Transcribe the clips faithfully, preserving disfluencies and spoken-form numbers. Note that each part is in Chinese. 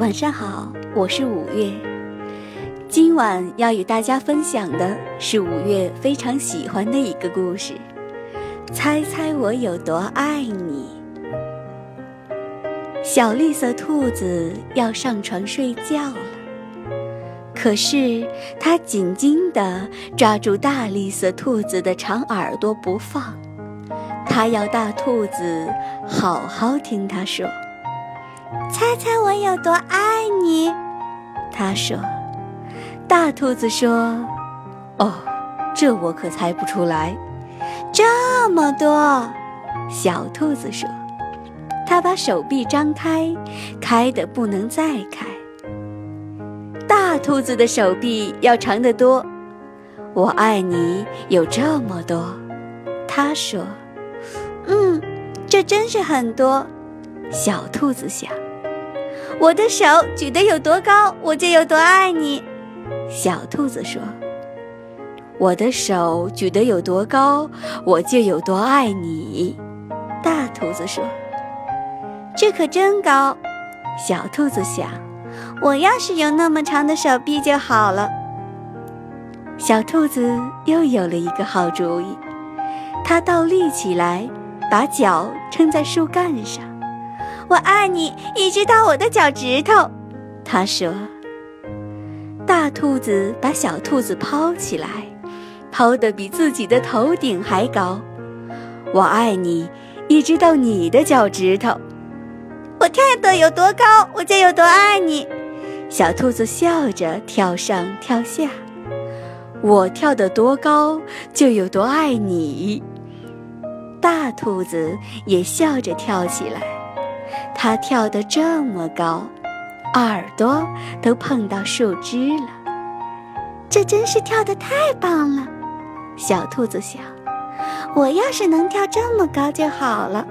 晚上好，我是五月。今晚要与大家分享的是五月非常喜欢的一个故事，猜猜我有多爱你。小绿色兔子要上床睡觉了，可是它紧紧地抓住大绿色兔子的长耳朵不放，它要大兔子好好听它说，猜猜我有多爱你。他说。大兔子说，哦，这我可猜不出来。这么多，小兔子说。他把手臂张开，开得不能再开。大兔子的手臂要长得多。我爱你有这么多，他说。嗯，这真是很多，小兔子想。我的手举得有多高，我就有多爱你，小兔子说。我的手举得有多高，我就有多爱你，大兔子说。这可真高，小兔子想，我要是有那么长的手臂就好了。小兔子又有了一个好主意，它倒立起来，把脚撑在树干上。我爱你一直到我的脚趾头，他说。大兔子把小兔子抛起来，抛得比自己的头顶还高。我爱你一直到你的脚趾头。我跳得有多高，我就有多爱你，小兔子笑着跳上跳下。我跳得多高，就有多爱你。大兔子也笑着跳起来，它跳得这么高，耳朵都碰到树枝了。这真是跳得太棒了，小兔子想，我要是能跳这么高就好了。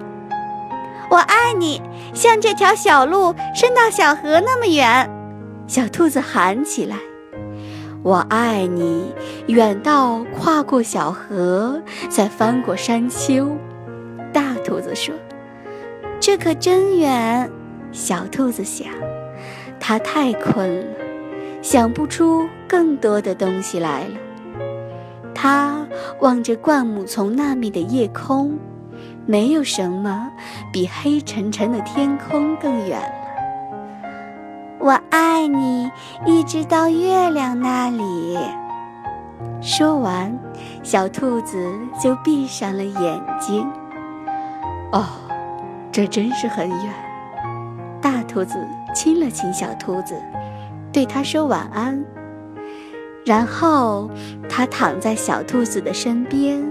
我爱你，像这条小路伸到小河那么远，小兔子喊起来。我爱你，远到跨过小河，再翻过山丘，大兔子说。这可真远，小兔子想，它太困了，想不出更多的东西来了。它望着灌木丛那面的夜空，没有什么比黑沉沉的天空更远了。我爱你一直到月亮那里。说完，小兔子就闭上了眼睛。哦，这真是很远，大兔子亲了亲小兔子，对它说晚安。然后它躺在小兔子的身边，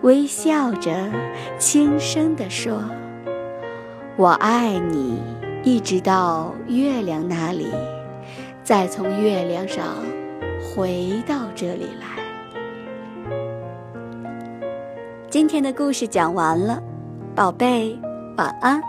微笑着轻声地说，我爱你一直到月亮那里，再从月亮上回到这里来。今天的故事讲完了，宝贝晚安。